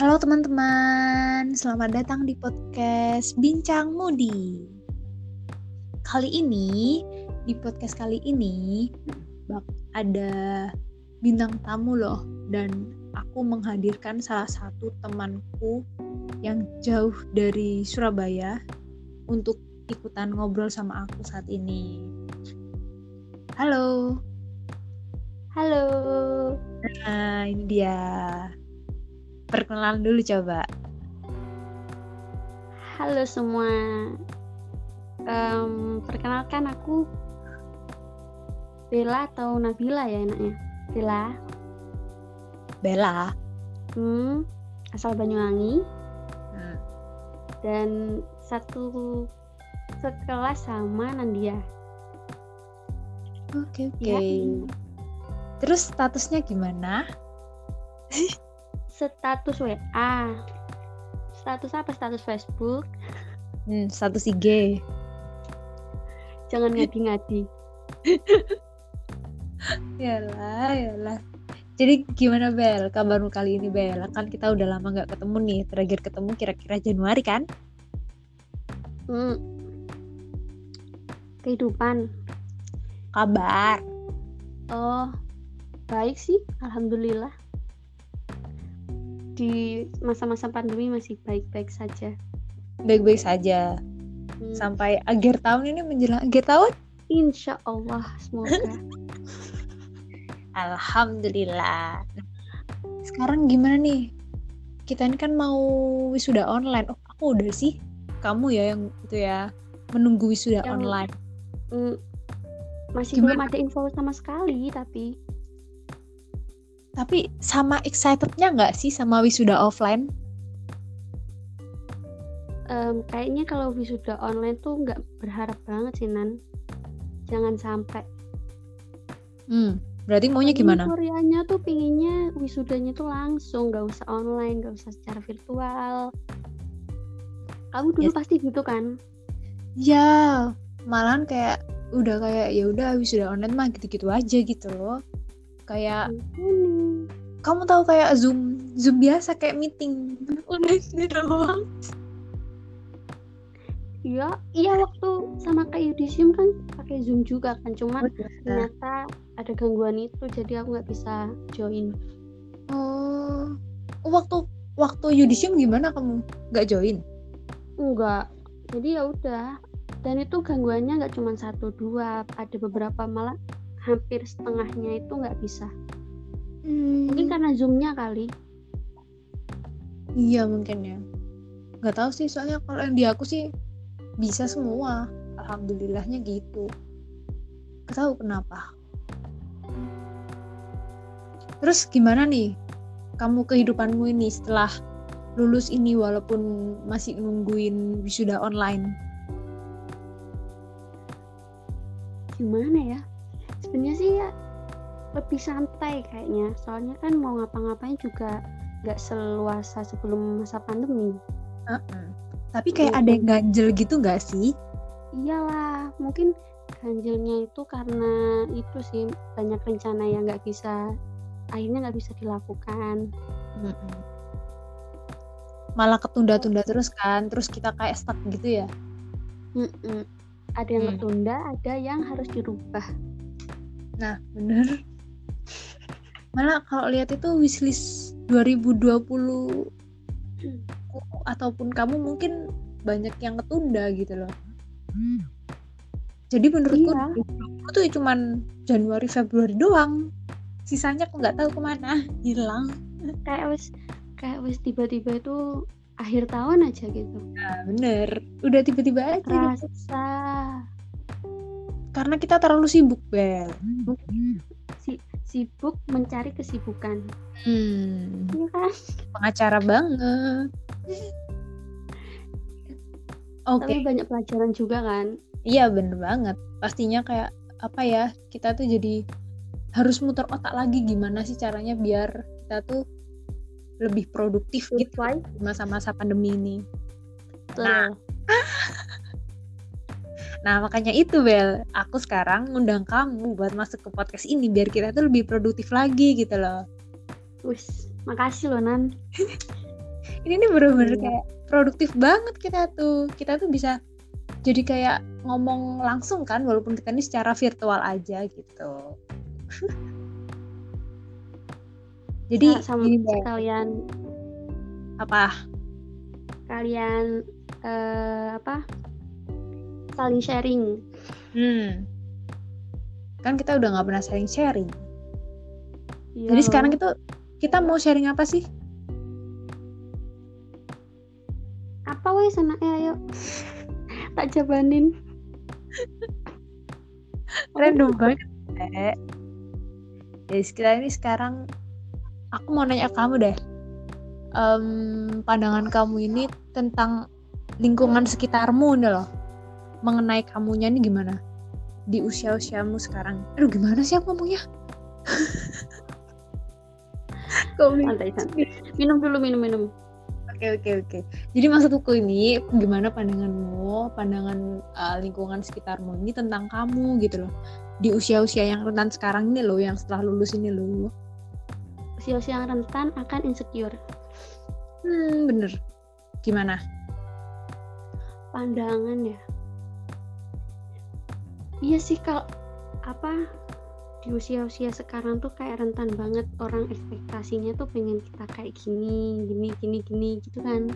Halo teman-teman, selamat datang di podcast Bincang Mudi. Di podcast kali ini ada bintang tamu loh, dan aku menghadirkan salah satu temanku yang jauh dari Surabaya untuk ikutan ngobrol sama aku saat ini. Halo. Halo. Nah, ini dia. Perkenalan dulu coba. Halo semua, perkenalkan aku Bella atau Nabila ya enaknya. Bella. Asal Banyuwangi. Dan satu sekelas sama Nandia. Oke. Ya. Terus statusnya gimana? Status WA. Status apa? Status Facebook. Status IG. Jangan ngadi-ngadi. Yalah. Jadi gimana Bel? Kabarmu kali ini Bel? Kan kita udah lama nggak ketemu nih. Terakhir ketemu kira-kira Januari kan? Kehidupan. Kabar. Oh, baik sih. Alhamdulillah. Di masa-masa pandemi masih baik-baik saja. Sampai akhir tahun ini, menjelang akhir tahun insya Allah semoga. Alhamdulillah. Sekarang gimana nih, kita ini kan mau wisuda online. Aku udah sih, kamu ya yang itu ya menunggu wisuda yang online. Masih gimana? Belum ada info sama sekali, tapi sama excitednya nggak sih sama wisuda offline? Kayaknya kalau wisuda online tuh nggak berharap banget sih Nan, jangan sampai. Berarti maunya gimana? Koreanya tuh pinginnya wisudanya tuh langsung, nggak usah online, nggak usah secara virtual. Kamu dulu pasti gitu kan? Ya, malahan kayak udah wisuda online mah gitu-gitu aja gitu loh. Kayak kamu tahu kayak Zoom biasa, kayak meeting online di doang. Iya waktu sama kayak Yudisium kan pakai Zoom juga kan, cuman ternyata ada gangguan itu jadi aku nggak bisa join. Waktu Yudisium gimana, kamu nggak join? Enggak, jadi ya udah. Dan itu gangguannya nggak cuma 1-2, ada beberapa, malah hampir setengahnya itu nggak bisa. Mungkin karena Zoom-nya kali. Iya mungkin ya. Nggak tahu sih, soalnya kalau yang di aku sih bisa semua. Alhamdulillahnya gitu. Nggak tahu kenapa. Terus gimana nih kamu kehidupanmu ini setelah lulus ini, walaupun masih nungguin wisuda online? Gimana ya? Sebenarnya sih ya lebih santai kayaknya, soalnya kan mau ngapa-ngapain juga nggak seluasa sebelum masa pandemi. Tapi kayak ada yang ganjel gitu nggak sih? Iyalah, mungkin ganjelnya itu karena itu sih, banyak rencana yang akhirnya nggak bisa dilakukan. Malah ketunda-tunda terus kan, terus kita kayak stuck gitu ya. Ada yang ketunda, ada yang harus dirubah. Nah, bener. Malah kalau lihat itu wishlist 2020 ataupun kamu mungkin banyak yang ketunda gitu loh. Jadi menurutku aku tuh cuman Januari Februari doang. Sisanya aku nggak tahu kemana, hilang. Kayak wis tiba-tiba itu akhir tahun aja gitu. Nah, bener. Udah tiba-tiba aja. Rasa. Karena kita terlalu sibuk, Bel. Sibuk mencari kesibukan. Ya kan? Pengacara banget. Tapi banyak pelajaran juga kan? Iya, bener banget. Pastinya kayak apa ya, kita tuh jadi harus muter otak lagi gimana sih caranya biar kita tuh lebih produktif gitu di masa-masa pandemi ini. Nah. Nah, makanya itu Bel, aku sekarang ngundang kamu buat masuk ke podcast ini biar kita tuh lebih produktif lagi gitu loh. Makasih loh Nan. Ini bener-bener kayak produktif banget kita tuh bisa jadi kayak ngomong langsung kan, walaupun kita ini secara virtual aja gitu. Jadi sama kalian apa? Kalian saling sharing. Kan kita udah nggak pernah sharing. Iya. Jadi sekarang itu kita mau sharing apa sih? Apa weh senangnya ayo. Tak jabanin. Random banget. Jadi kita ini sekarang aku mau nanya kamu deh, pandangan kamu ini tentang lingkungan sekitarmu nih loh, mengenai kamunya ini gimana di usia-usiamu sekarang? Aduh gimana sih aku ngomongnya? Minum dulu. Oke. Jadi maksudku ini gimana pandangan lingkungan sekitarmu ini tentang kamu gitu loh, di usia-usia yang rentan sekarang ini loh, yang setelah lulus ini loh. Usia-usia yang rentan akan insecure. Bener. Gimana? Pandangan ya. Iya sih, kalau di usia-usia sekarang tuh kayak rentan banget, orang ekspektasinya tuh pengen kita kayak gini gitu kan.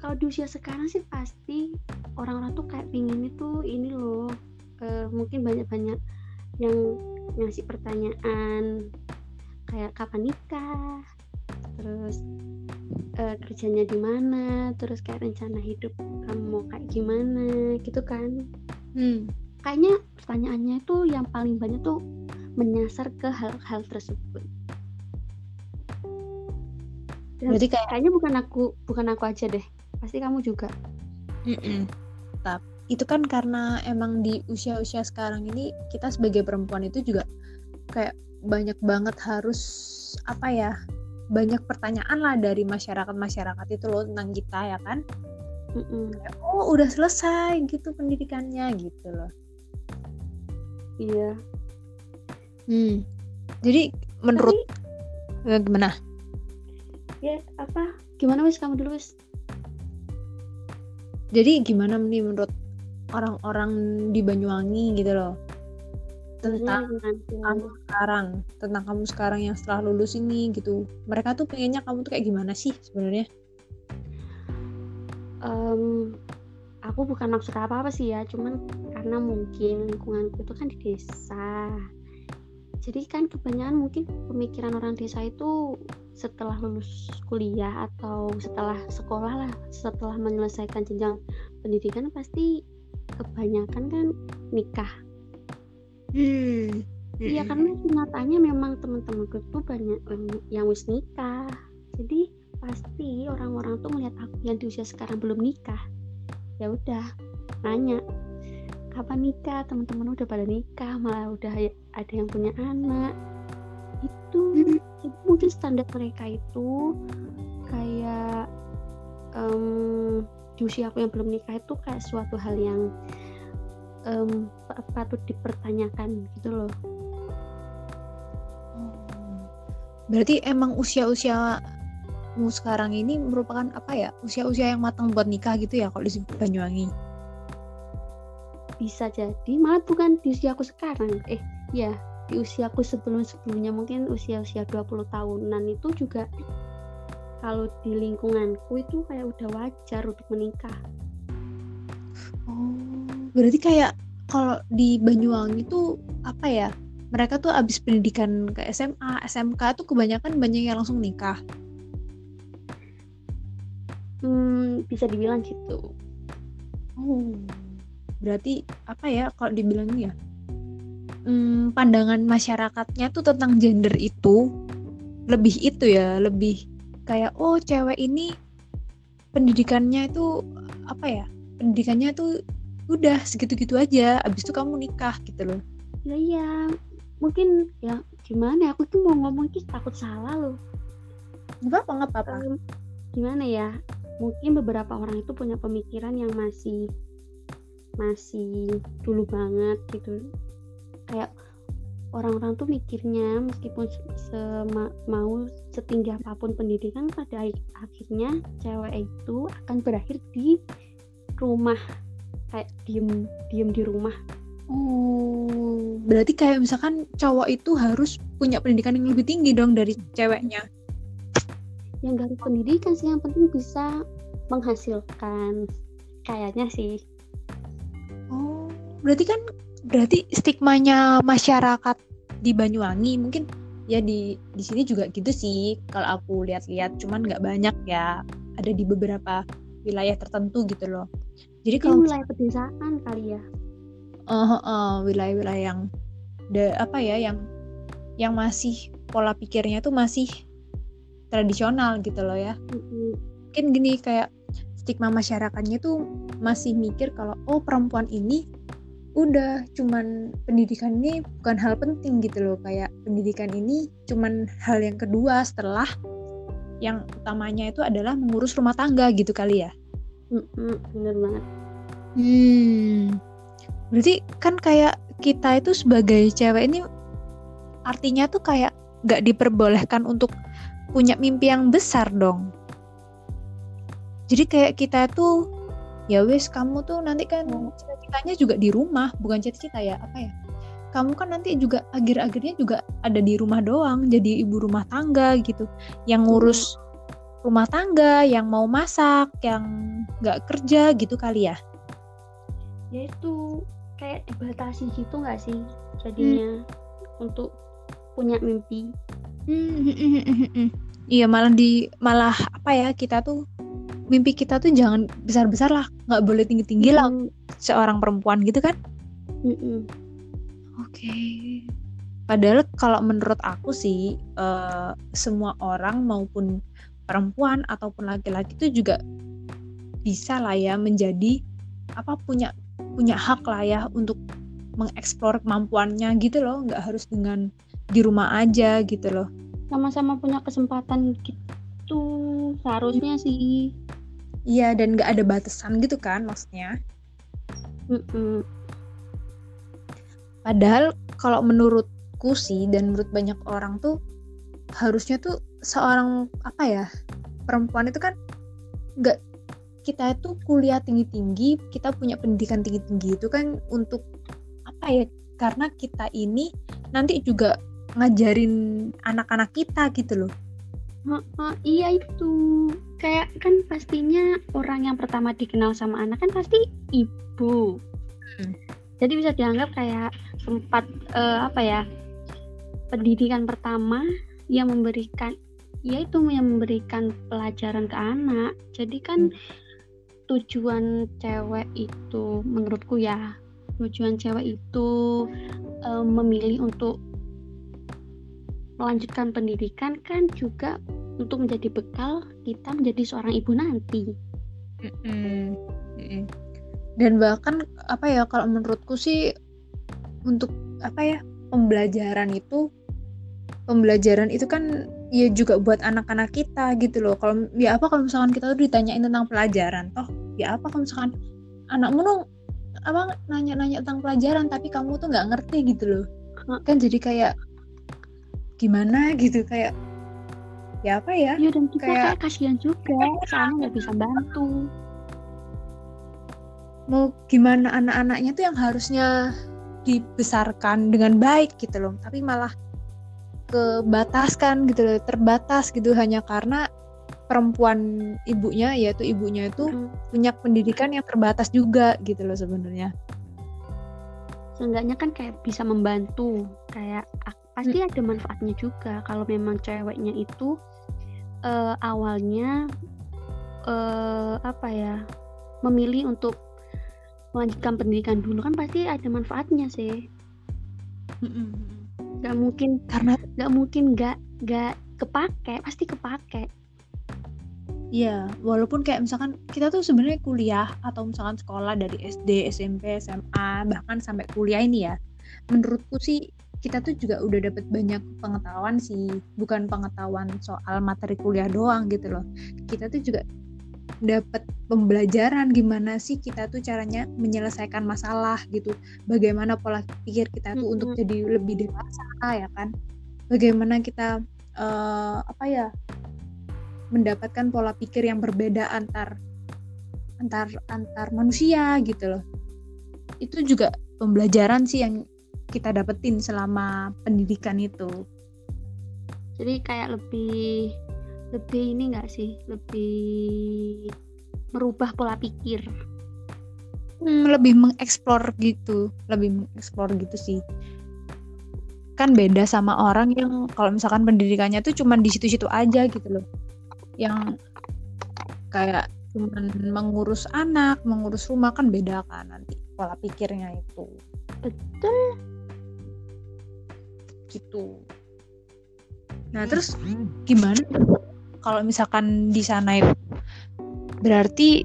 Kalau di usia sekarang sih pasti orang-orang tuh kayak pengen itu ini loh, mungkin banyak-banyak yang ngasih pertanyaan kayak kapan nikah, terus kerjanya di mana, terus kayak rencana hidup kamu mau kayak gimana gitu kan. Kayaknya pertanyaannya itu yang paling banyak tuh menyasar ke hal-hal tersebut. Dan berarti kayaknya bukan aku aja deh, pasti kamu juga. Tapi itu kan karena emang di usia-usia sekarang ini kita sebagai perempuan itu juga kayak banyak banget harus banyak pertanyaan lah dari masyarakat itu loh tentang kita ya kan. Kayak, oh udah selesai gitu pendidikannya gitu loh. Iya. Jadi menurut gimana? Ya gimana wis kamu dulu wis. Jadi gimana nih menurut orang-orang di Banyuwangi gitu loh tentang kamu sekarang yang setelah lulus ini gitu, mereka tuh pengennya kamu tuh kayak gimana sih sebenarnya? Aku bukan maksud apa sih ya, cuman karena mungkin lingkunganku itu kan di desa, jadi kan kebanyakan mungkin pemikiran orang desa itu setelah lulus kuliah atau setelah sekolah lah, setelah menyelesaikan jenjang pendidikan pasti kebanyakan kan nikah. Iya, karena nyatanya memang teman-temanku tuh banyak yang wis nikah. Jadi pasti orang-orang tuh melihat aku yang di usia sekarang belum nikah. Ya udah, nanya kapan nikah? Teman-teman udah pada nikah, malah udah ada yang punya anak. Itu mungkin standar mereka itu kayak di usia aku yang belum nikah itu kayak suatu hal yang patut dipertanyakan gitu loh. Berarti emang usia-usiamu sekarang ini merupakan usia-usia yang matang buat nikah gitu ya kalau di Banyuwangi? Bisa jadi, malah bukan di usia aku sekarang, di usia aku sebelum-sebelumnya, mungkin usia-usia 20 tahunan itu juga kalau di lingkunganku itu kayak udah wajar untuk menikah. Berarti kayak kalau di Banyuwangi itu mereka tuh abis pendidikan ke SMA, SMK tuh kebanyakan banyak yang langsung nikah. Bisa dibilang gitu. Berarti kalau dibilangnya pandangan masyarakatnya tuh tentang gender itu lebih kayak oh cewek ini pendidikannya itu pendidikannya tuh udah segitu-gitu aja, abis itu kamu nikah gitu loh. Iya, mungkin ya gimana, aku tuh mau ngomong itu takut salah loh. Gak apa-apa. Gimana ya, mungkin beberapa orang itu punya pemikiran yang masih dulu banget gitu. Kayak orang-orang tuh mikirnya meskipun mau setinggi apapun pendidikan, pada akhirnya cewek itu akan berakhir di rumah, kayak diem di rumah. Berarti kayak misalkan cowok itu harus punya pendidikan yang lebih tinggi dong dari ceweknya. Yang dari pendidikan sih, yang penting bisa menghasilkan, kayaknya sih. Berarti stigmanya masyarakat di Banyuwangi mungkin ya di sini juga gitu sih kalau aku lihat-lihat, cuman nggak banyak ya, ada di beberapa wilayah tertentu gitu loh. Jadi kalau wilayah pedesaan kali ya, wilayah-wilayah yang yang masih pola pikirnya tuh masih tradisional gitu loh ya. Mungkin gini, kayak stigma masyarakatnya tuh masih mikir kalau perempuan ini udah cuman pendidikan ini bukan hal penting gitu loh, kayak pendidikan ini cuman hal yang kedua setelah yang utamanya itu adalah mengurus rumah tangga gitu kali ya. Bener banget. Berarti kan kayak kita itu sebagai cewek ini artinya tuh kayak gak diperbolehkan untuk punya mimpi yang besar dong. Jadi kayak kita tuh ya wes, kamu tuh nanti kan cita-citanya juga di rumah, bukan cita-cita ya, apa ya, kamu kan nanti juga akhir-akhirnya juga ada di rumah doang, jadi ibu rumah tangga gitu, yang ngurus rumah tangga, yang mau masak, yang nggak kerja gitu kali ya. Ya itu kayak dibatasi gitu nggak sih jadinya untuk punya mimpi. Iya, malah apa ya, kita tuh mimpi kita tuh jangan besar-besar lah, nggak boleh tinggi-tinggi lah seorang perempuan gitu kan. Oke. Padahal kalau menurut aku sih semua orang maupun perempuan ataupun laki-laki itu juga bisa lah ya menjadi punya hak lah ya untuk mengeksplor kemampuannya gitu loh, nggak harus dengan di rumah aja gitu loh. Sama-sama punya kesempatan gitu seharusnya sih. Iya, dan gak ada batasan gitu kan maksudnya. Padahal kalau menurutku sih dan menurut banyak orang tuh harusnya tuh seorang perempuan itu kan gak, kita itu kuliah tinggi-tinggi, kita punya pendidikan tinggi-tinggi itu kan untuk karena kita ini nanti juga ngajarin anak-anak kita gitu loh. Iya itu, kayak kan pastinya orang yang pertama dikenal sama anak kan pasti ibu. Jadi bisa dianggap kayak tempat pendidikan pertama yang memberikan, yaitu yang memberikan pelajaran ke anak. Jadi kan tujuan cewek itu, menurutku ya, tujuan cewek itu memilih untuk melanjutkan pendidikan kan juga untuk menjadi bekal kita menjadi seorang ibu nanti. Dan bahkan kalau menurutku sih untuk pembelajaran itu kan ya juga buat anak-anak kita gitu loh. Kalau ya kalau misalkan kita tuh ditanyain tentang pelajaran, kalau misalkan anakmu tuh nanya-nanya tentang pelajaran tapi kamu tuh nggak ngerti gitu loh, kan jadi kayak gimana gitu, kayak ya dan kita kayak kasihan juga soalnya nggak bisa bantu. Mau gimana anak-anaknya tuh yang harusnya dibesarkan dengan baik gitu loh, tapi malah kebataskan gitu loh, terbatas gitu hanya karena perempuan ibunya, yaitu ibunya itu punya pendidikan yang terbatas juga gitu loh sebenarnya. Seenggaknya kan kayak bisa membantu, kayak pasti ada manfaatnya juga kalau memang ceweknya itu awalnya memilih untuk melanjutkan pendidikan dulu, kan pasti ada manfaatnya sih. Gak mungkin karena gak kepake, pasti kepake. Iya, walaupun kayak misalkan kita tuh sebenarnya kuliah atau misalkan sekolah dari SD, SMP, SMA, bahkan sampai kuliah ini ya, menurutku sih kita tuh juga udah dapat banyak pengetahuan sih, bukan pengetahuan soal materi kuliah doang gitu loh. Kita tuh juga dapat pembelajaran gimana sih kita tuh caranya menyelesaikan masalah gitu, bagaimana pola pikir kita tuh untuk jadi lebih dewasa ya kan, bagaimana kita mendapatkan pola pikir yang berbeda antar manusia gitu loh. Itu juga pembelajaran sih yang kita dapetin selama pendidikan itu. Jadi kayak lebih ini nggak sih, lebih merubah pola pikir, lebih mengeksplor gitu sih. Kan beda sama orang yang kalau misalkan pendidikannya tuh cuman di situ-situ aja gitu loh, yang kayak cuman mengurus anak, mengurus rumah, kan beda kan nanti pola pikirnya itu. Betul. Gitu. Nah, terus gimana kalau misalkan di sana itu? Berarti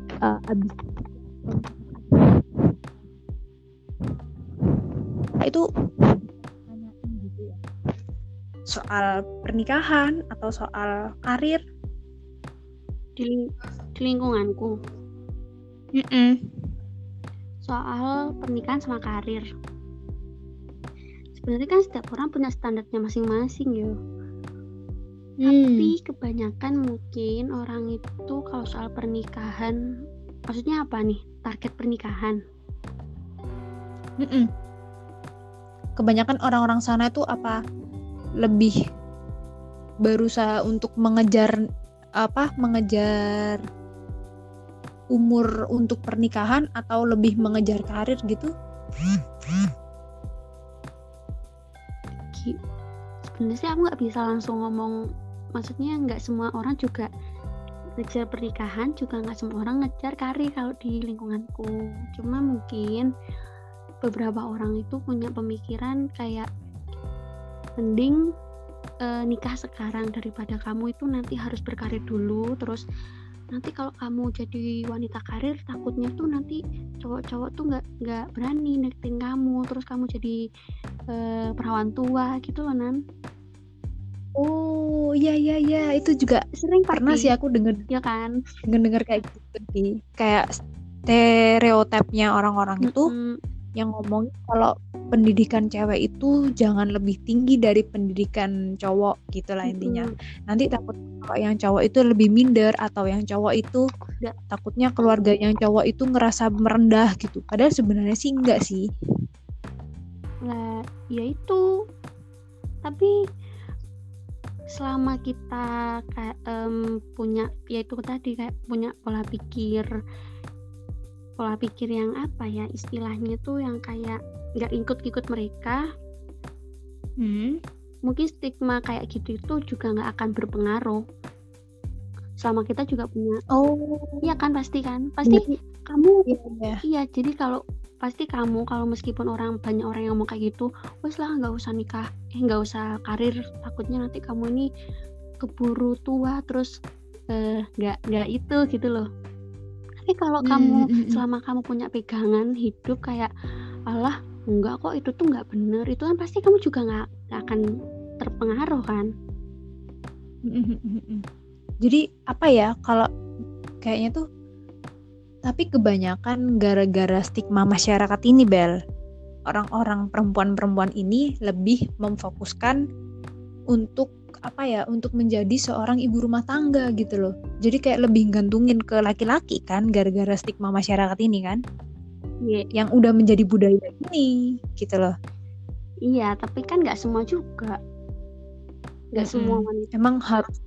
itu soal pernikahan atau soal karir di lingkunganku. Soal pernikahan sama karir. Sebenarnya kan setiap orang punya standarnya masing-masing ya. Tapi kebanyakan mungkin orang itu kalau soal pernikahan, maksudnya apa nih? Target pernikahan. Kebanyakan orang-orang sana itu apa? Lebih berusaha untuk mengejar umur untuk pernikahan atau lebih mengejar karir gitu? Sebenarnya sih aku nggak bisa langsung ngomong. Maksudnya nggak semua orang juga ngejar pernikahan, juga nggak semua orang ngejar karir kalau di lingkunganku. Cuma mungkin beberapa orang itu punya pemikiran kayak mending nikah sekarang daripada kamu itu nanti harus berkarir dulu. Terus nanti kalau kamu jadi wanita karir, takutnya tuh nanti cowok-cowok tuh nggak berani deketin kamu, terus kamu jadi perawan tua gitu loh, Nan. Oh iya, itu juga sering pernah sih aku denger, ya kan? Dengar kayak gitu sih, kayak stereotipnya orang-orang itu yang ngomong kalau pendidikan cewek itu jangan lebih tinggi dari pendidikan cowok gitulah intinya. Nanti takut kalau yang cowok itu lebih minder, atau yang cowok itu takutnya keluarga yang cowok itu ngerasa merendah gitu. Padahal sebenarnya sih enggak sih. Nah, ya itu. Tapi selama kita kayak punya, ya itu tadi, kayak punya pola pikir yang apa ya istilahnya tuh, yang kayak nggak ikut-ikut mereka, mungkin stigma kayak gitu itu juga nggak akan berpengaruh selama kita juga punya. Iya kan, pasti kamu iya. Jadi kalau pasti kamu, kalau meskipun banyak orang yang mau kayak gitu, wes lah nggak usah nikah, nggak usah karir, takutnya nanti kamu ini keburu tua, terus nggak itu gitu loh. Tapi kalau kamu selama kamu punya pegangan hidup kayak Allah enggak kok, itu tuh nggak bener, itu kan pasti kamu juga nggak akan terpengaruh kan. Jadi apa ya, kalau kayaknya tuh, tapi kebanyakan gara-gara stigma masyarakat ini, Bel, orang-orang perempuan-perempuan ini lebih memfokuskan untuk untuk menjadi seorang ibu rumah tangga gitu loh. Jadi kayak lebih gantungin ke laki-laki kan, gara-gara stigma masyarakat ini kan, yang udah menjadi budaya ini gitu loh. Iya, tapi kan nggak semua juga, nggak semua wanita. Emang harus,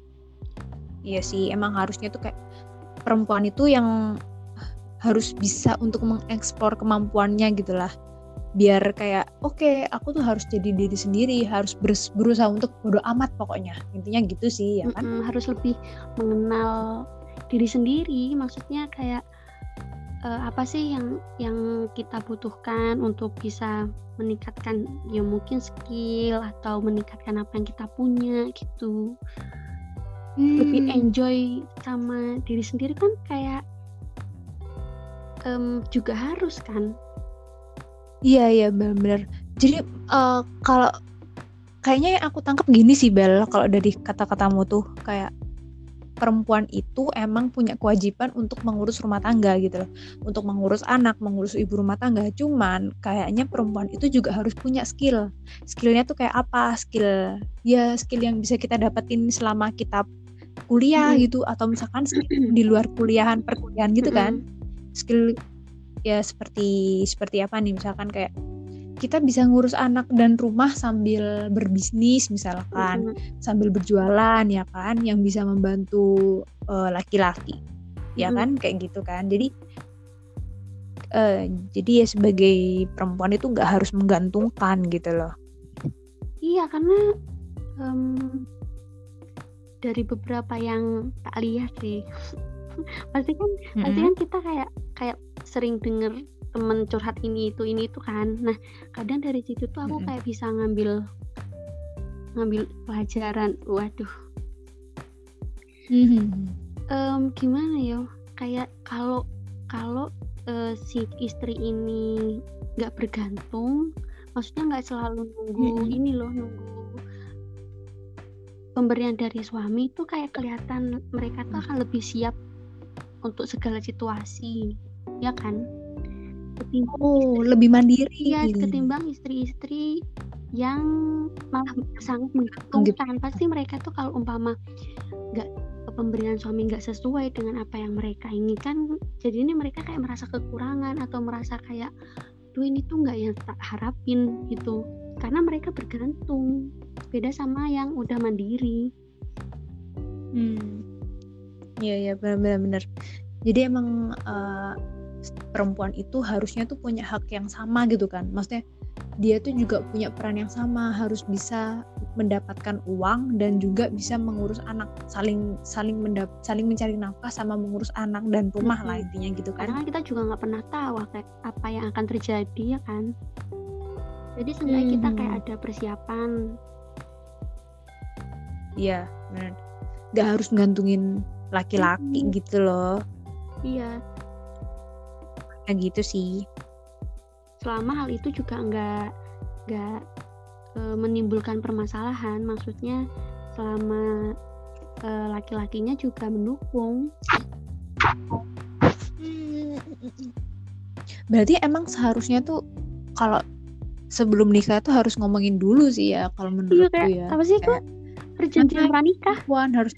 iya sih, emang harusnya tuh kayak perempuan itu yang harus bisa untuk mengeksplor kemampuannya gitulah, biar kayak oke, aku tuh harus jadi diri sendiri, harus berusaha untuk bodo amat, pokoknya intinya gitu sih ya kan. Harus lebih mengenal diri sendiri, maksudnya kayak apa sih yang kita butuhkan untuk bisa meningkatkan ya mungkin skill, atau meningkatkan apa yang kita punya gitu. Lebih enjoy sama diri sendiri kan, kayak juga harus kan. Iya benar. Jadi kalau kayaknya yang aku tangkap gini sih, Bel, kalau dari kata-katamu tuh kayak perempuan itu emang punya kewajiban untuk mengurus rumah tangga gitu loh, untuk mengurus anak, mengurus ibu rumah tangga. Cuman kayaknya perempuan itu juga harus punya skill. Skillnya tuh kayak apa? Skill ya, skill yang bisa kita dapetin selama kita kuliah gitu, atau misalkan di luar kuliahan, perkuliahan gitu kan. Skill ya seperti apa nih, misalkan kayak kita bisa ngurus anak dan rumah sambil berbisnis misalkan, sambil berjualan ya kan, yang bisa membantu laki-laki ya kan, kayak gitu kan. Jadi ya sebagai perempuan itu nggak harus menggantungkan gitu loh. Iya, karena dari beberapa yang tak lihat sih, pasti kan kita kayak sering denger temen curhat ini itu kan. Nah, kadang dari situ tuh aku kayak bisa ngambil pelajaran. Waduh. Gimana ya? Kayak kalau si istri ini nggak bergantung, maksudnya nggak selalu nunggu ini loh, nunggu pemberian dari suami, itu kayak kelihatan mereka tuh akan lebih siap untuk segala situasi, ya kan? Lebih mandiri ya, ketimbang istri-istri yang malah sangat menggantungkan. Pasti mereka tuh kalau umpama nggak, pemberian suami nggak sesuai dengan apa yang mereka inginkan, jadinya mereka kayak merasa kekurangan atau merasa kayak, duh ini tuh nggak yang tak harapin gitu, karena mereka bergantung. Beda sama yang udah mandiri. Ya benar-benar. Jadi emang perempuan itu harusnya tuh punya hak yang sama gitu kan, maksudnya dia tuh juga punya peran yang sama, harus bisa mendapatkan uang dan juga bisa mengurus anak, saling mencari nafkah sama mengurus anak dan rumah lah intinya gitu kan. Karena kita juga nggak pernah tahu kayak apa yang akan terjadi ya kan, jadi seenggaknya kita kayak ada persiapan. Iya benar, nggak harus gantungin laki-laki gitu loh. Iya. Nah, gitu sih. Selama hal itu juga nggak menimbulkan permasalahan, maksudnya selama laki-lakinya juga mendukung. Berarti emang seharusnya tuh kalau sebelum nikah tuh harus ngomongin dulu sih ya, kalau menurutku ya. Apa sih kok perjanjian pranikah? Puan harus.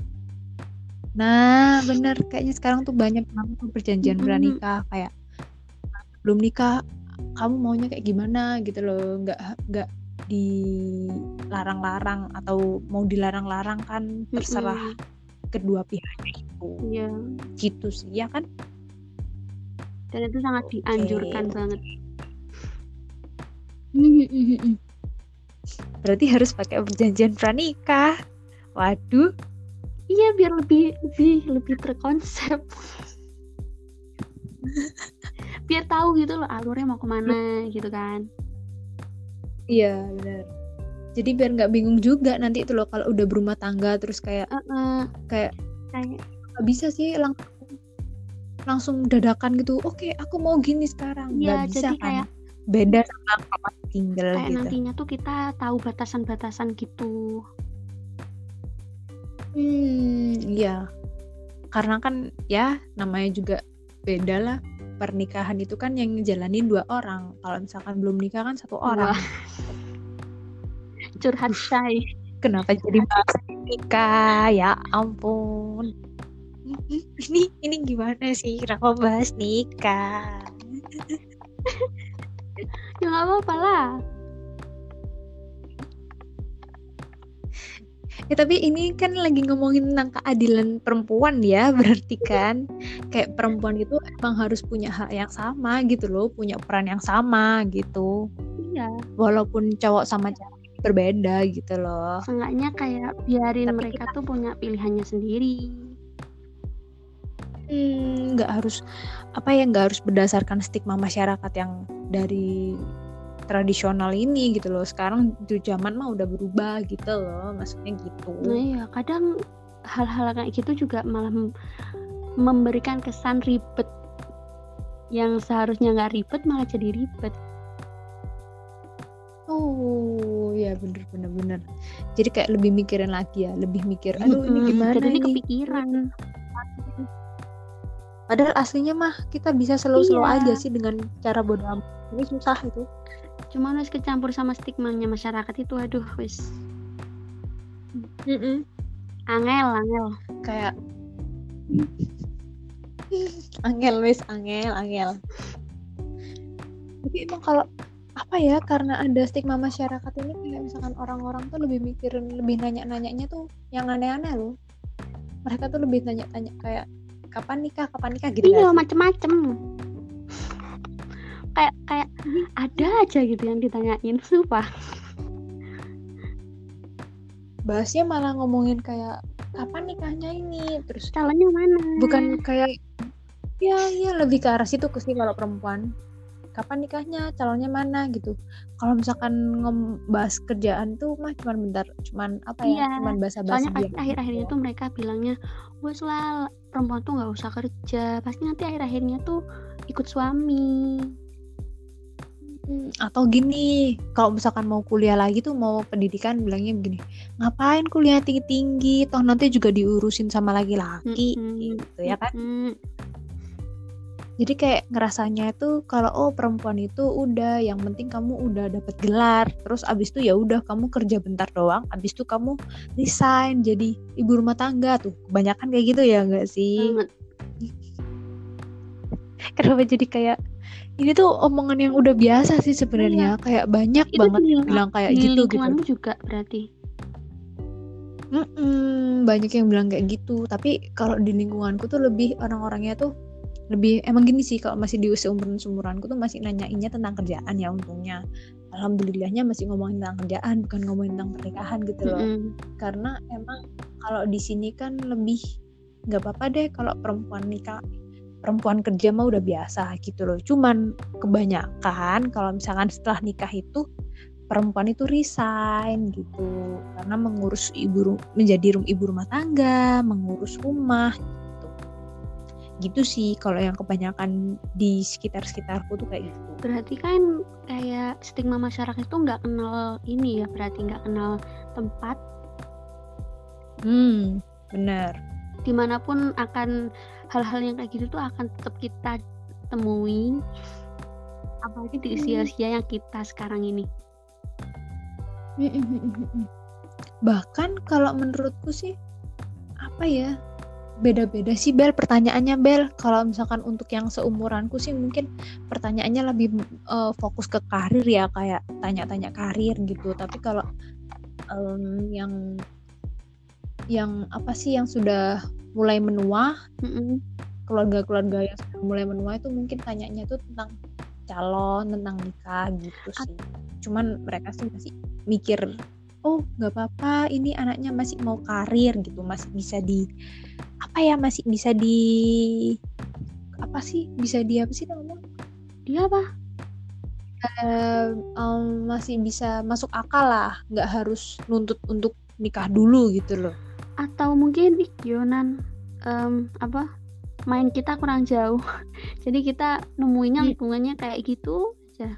Nah, benar, kayaknya sekarang tuh banyak banget perjanjian pranikah kayak belum nikah kamu maunya kayak gimana gitu loh, nggak dilarang-larang atau mau dilarang-larang kan terserah kedua pihaknya itu. Yeah. Gitu sih ya kan, dan itu sangat dianjurkan banget. Berarti harus pakai perjanjian pranikah. Waduh. Iya, biar lebih terkonsep. Biar tahu gitu loh alurnya mau kemana gitu kan. Iya benar. Jadi biar nggak bingung juga nanti itu loh kalau udah berumah tangga terus kayak kayak nggak bisa sih langsung dadakan gitu. Oke, aku mau gini sekarang. Nggak ya, bisa kan. Kayak beda sama apa tinggal kayak gitu. Nantinya tuh kita tahu batasan-batasan gitu. Iya. Karena kan ya namanya juga beda lah. Pernikahan itu kan yang jalanin 2 orang. Kalau misalkan belum nikah kan 1 orang. Curhat say. Kenapa jadi bahas nikah? Ya ampun. Ini gimana sih? Kenapa bahas nikah? Ya nggak apa-apa lah. Ya tapi ini kan lagi ngomongin tentang keadilan perempuan ya, berarti kan kayak perempuan itu emang harus punya hak yang sama gitu loh, punya peran yang sama gitu. Iya. Walaupun cowok sama cewek berbeda gitu loh. Seenggaknya kayak biarin tapi mereka tuh punya pilihannya sendiri. Nggak harus nggak harus berdasarkan stigma masyarakat yang dari tradisional ini gitu loh. Sekarang itu zaman mah udah berubah gitu loh, maksudnya gitu. Nah iya, kadang hal-hal kayak gitu juga malah memberikan kesan ribet, yang seharusnya nggak ribet malah jadi ribet. Oh ya iya bener-bener. Jadi kayak lebih mikirin lagi ya, lebih mikir aduh ini gimana nih, ini kepikiran. Padahal aslinya mah kita bisa slow-slow aja sih dengan cara bodo amat. Ini susah itu. Cuma harus kecampur sama stigmanya masyarakat itu, aduh wis. Angel. Kayak angel. Jadi emang kalau apa ya, karena ada stigma masyarakat ini kayak misalkan orang-orang tuh lebih mikirin, lebih nanya-nanyanya tuh yang aneh-aneh loh. Mereka tuh lebih nanya-tanya kayak kapan nikah gitu. Iya, macem-macem. Kayak ada aja gitu yang ditanyain, sumpah. Bahasnya malah ngomongin kayak kapan nikahnya ini, terus calonnya mana. Bukan kayak ya lebih ke arah situ sih kalau perempuan. Kapan nikahnya, calonnya mana gitu. Kalau misalkan bahas kerjaan tuh mah cuman bentar, cuman apa ya, cuman basa-basi. Soalnya akhir-akhirnya tuh mereka bilangnya, wes lah perempuan tuh nggak usah kerja, pasti nanti akhir-akhirnya tuh ikut suami. Atau gini, kalau misalkan mau kuliah lagi tuh, mau pendidikan bilangnya begini, ngapain kuliah tinggi-tinggi, toh nanti juga diurusin sama laki-laki, gitu ya kan? Jadi kayak ngerasanya itu kalau perempuan itu udah yang penting kamu udah dapat gelar, terus abis itu ya udah kamu kerja bentar doang, abis itu kamu resign jadi ibu rumah tangga tuh. Kebanyakan kayak gitu ya enggak sih? Kenapa jadi kayak ini tuh omongan yang udah biasa sih sebenarnya, kayak banyak itu banget yang bilang kayak gitu. Kamu juga berarti. Banyak yang bilang kayak gitu, tapi kalau di lingkunganku tuh lebih orang-orangnya tuh lebih emang gini sih, kalau masih di usia umuran-sumuranku tuh masih nanyainnya tentang kerjaan ya, untungnya alhamdulillahnya masih ngomongin tentang kerjaan, bukan ngomongin tentang pernikahan gitu loh. Karena emang kalau di sini kan lebih nggak apa-apa deh kalau perempuan nikah, perempuan kerja mah udah biasa gitu loh. Cuman kebanyakan kalau misalkan setelah nikah itu perempuan itu resign gitu karena mengurus menjadi ibu rumah tangga, mengurus rumah gitu sih kalau yang kebanyakan di sekitarku tuh kayak gitu. Berarti kan kayak stigma masyarakat itu nggak kenal ini ya, berarti nggak kenal tempat. Benar. Dimanapun akan hal-hal yang kayak gitu tuh akan tetap kita temui, apalagi di usia-usia yang kita sekarang ini. Bahkan kalau menurutku sih apa ya, beda-beda sih pertanyaannya kalau misalkan untuk yang seumuranku sih mungkin pertanyaannya lebih fokus ke karir ya, kayak tanya-tanya karir gitu. Tapi kalau yang apa sih yang sudah mulai menua, keluarga-keluarga yang sudah mulai menua itu mungkin tanyanya tuh tentang calon, tentang nikah gitu sih. Cuman mereka sih masih mikir nggak apa-apa ini anaknya masih mau karir gitu, masih bisa di masih bisa masuk akal lah, nggak harus nuntut untuk nikah dulu gitu loh. Atau mungkin Yonan main kita kurang jauh jadi kita nemuinya lingkungannya kayak gitu aja.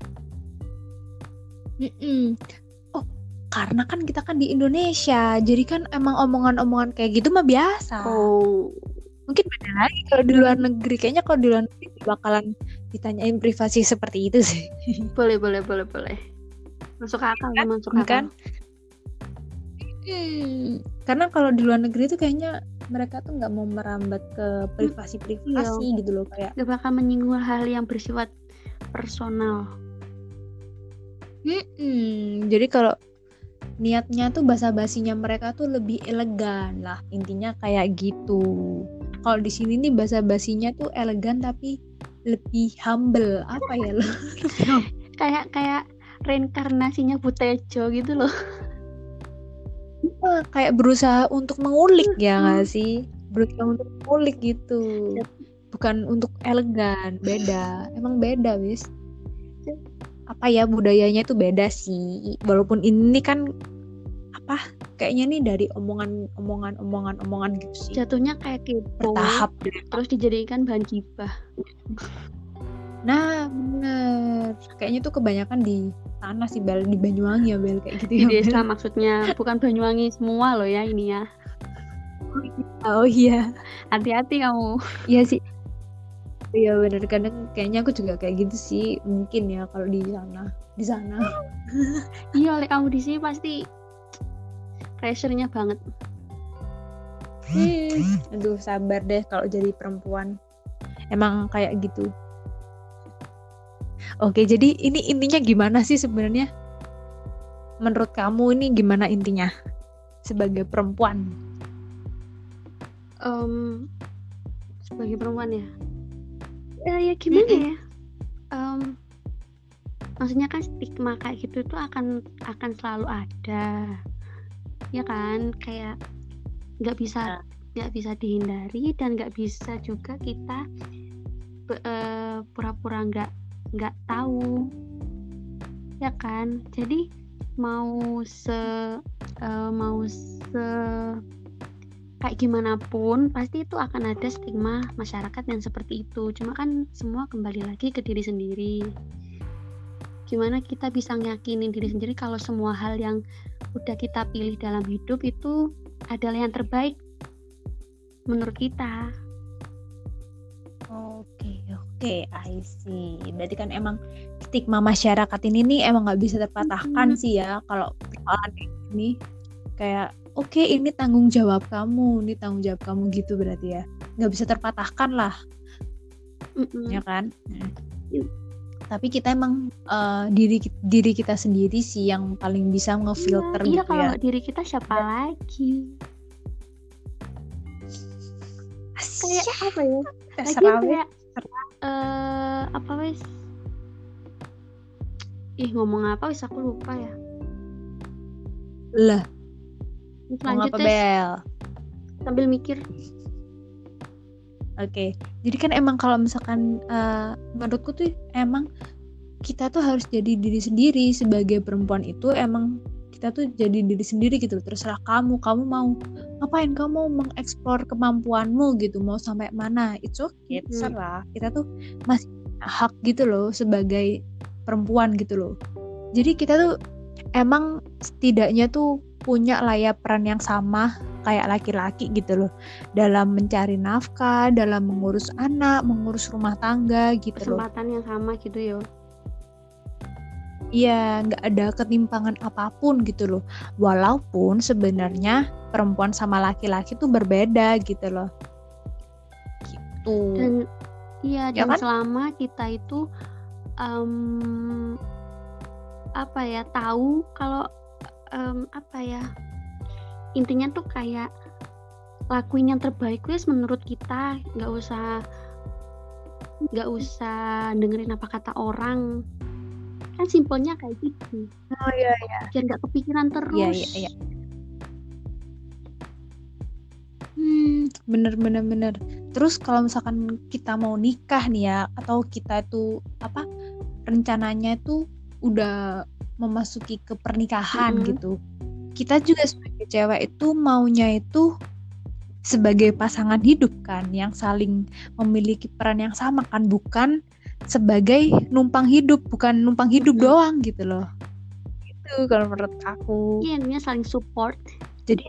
Karena kan kita kan di Indonesia, jadi kan emang omongan-omongan kayak gitu mah biasa. Mungkin beda lagi kalau di luar negeri. Kayaknya kalau di luar negeri bakalan ditanyain privasi seperti itu sih. Boleh. Masuk akal kan? Karena kalau di luar negeri tuh kayaknya mereka tuh nggak mau merambat ke privasi-privasi gitu loh, kayak nggak bakal menyinggung hal yang bersifat personal. Jadi kalau niatnya tuh basa-basinya mereka tuh lebih elegan lah, intinya kayak gitu. Kalau di sini nih basa-basinya tuh elegan tapi lebih humble, apa ya loh? kayak reinkarnasinya Butejo gitu loh. Kayak berusaha untuk mengulik ya nggak sih? Berusaha untuk mengulik gitu, bukan untuk elegan. Beda, emang beda wis. Apa ya, budayanya itu beda sih, walaupun ini kan apa kayaknya nih dari omongan gitu sih jatuhnya kayak gitu bertahap deh. Terus dijadikan bahan gibah Nah, bener. Kayaknya tuh kebanyakan di tanah sih, Bel, di Banyuwangi ya, Bel, kayak gitu ya. Di desa maksudnya, bukan Banyuwangi semua loh ya ini ya. Oh iya, hati-hati kamu. Iya sih. Iya bener, kadang kayaknya aku juga kayak gitu sih, mungkin ya kalau di sana. Iya, oleh kamu di sini pasti pressure-nya banget. Aduh, sabar deh kalau jadi perempuan. Emang kayak gitu. Oke, jadi ini intinya gimana sih sebenarnya? Menurut kamu ini gimana intinya sebagai perempuan? Sebagai perempuan ya? Ya gimana ya? Maksudnya kan stigma kayak gitu tuh akan selalu ada, ya kan? Kayak nggak bisa dihindari dan nggak bisa juga kita pura-pura nggak tahu, ya kan? Jadi mau kayak gimana pun pasti itu akan ada stigma masyarakat yang seperti itu. Cuma kan semua kembali lagi ke diri sendiri, gimana kita bisa ngeyakinin diri sendiri kalau semua hal yang udah kita pilih dalam hidup itu adalah yang terbaik menurut kita. Oke, I see. Berarti kan emang stigma masyarakat ini nih emang nggak bisa terpatahkan sih ya kalau persoalan ini kayak oke, ini tanggung jawab kamu, gitu berarti ya nggak bisa terpatahkan lah, ya kan? Tapi kita emang diri kita sendiri sih yang paling bisa ngefilter gitu ya. Iya, kalau diri kita siapa lagi? Kayak apa ya? Kayak aku lupa ya. Lah, ngomong apa, Bel? Sambil mikir. Oke, jadi kan emang kalau misalkan menurutku tuh emang kita tuh harus jadi diri sendiri sebagai perempuan. Itu emang kita tuh jadi diri sendiri gitu. Terserah kamu mau ngapain, kamu mau mengeksplor kemampuanmu gitu, mau sampai mana, it's okay, terserah. Kita tuh masih hak gitu loh sebagai perempuan gitu loh. Jadi kita tuh emang setidaknya tuh punya layak peran yang sama kayak laki-laki gitu loh, dalam mencari nafkah, dalam mengurus anak, mengurus rumah tangga gitu. Kesempatan loh, kesempatan yang sama gitu ya. Iya, gak ada ketimpangan apapun gitu loh, walaupun sebenarnya perempuan sama laki-laki tuh berbeda gitu loh gitu. Dan kan? Selama kita itu tahu kalau intinya tuh kayak lakuin yang terbaik wis menurut kita, nggak usah dengerin apa kata orang, kan simpelnya kayak gitu. Oh iya ya, biar nggak kepikiran terus. Iya. Bener. Terus kalau misalkan kita mau nikah nih ya, atau kita tuh rencananya tuh udah memasuki ke pernikahan gitu. Kita juga sebagai cewek itu maunya itu sebagai pasangan hidup kan, yang saling memiliki peran yang sama kan, bukan sebagai bukan numpang hidup doang gitu loh. Itu kalau menurut aku. Iya, intinya saling support. Jadi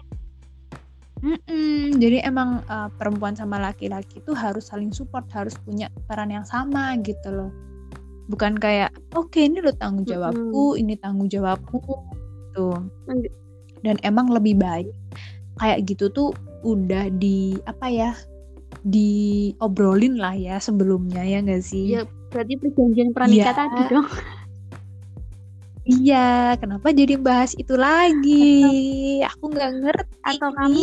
emang perempuan sama laki-laki itu harus saling support, harus punya peran yang sama gitu loh. Bukan kayak oke, ini lo tanggung jawabku, ini tanggung jawabku tuh. Dan emang lebih baik kayak gitu tuh udah diobrolin lah ya sebelumnya, ya nggak sih? Ya berarti perjanjian pranikah tadi dong. Iya, kenapa jadi bahas itu lagi? Aku nggak ngerti. Atau kamu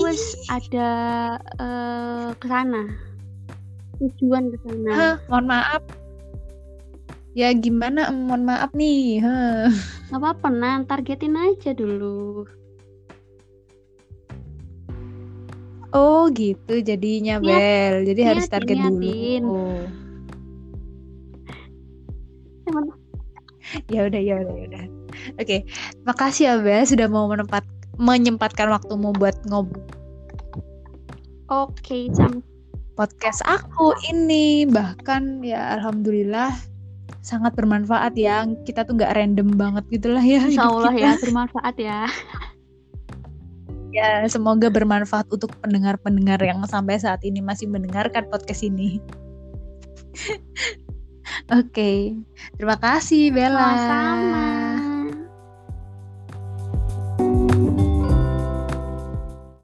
ada tujuan kesana? Mohon maaf. Ya gimana, mohon maaf nih. Gak apa-apa, targetin aja dulu. Oh gitu jadinya, Bel. Jadi harus target dulu. Oh. Ya udah. Oke, makasih ya, Bel, sudah mau menyempatkan waktumu buat ngobrol. Oke, podcast aku ini, bahkan ya alhamdulillah sangat bermanfaat ya. Kita tuh nggak random banget gitulah ya. Insyaallah ya bermanfaat ya. Ya semoga bermanfaat untuk pendengar-pendengar yang sampai saat ini masih mendengarkan podcast ini. Oke, terima kasih Bella. Sama-sama.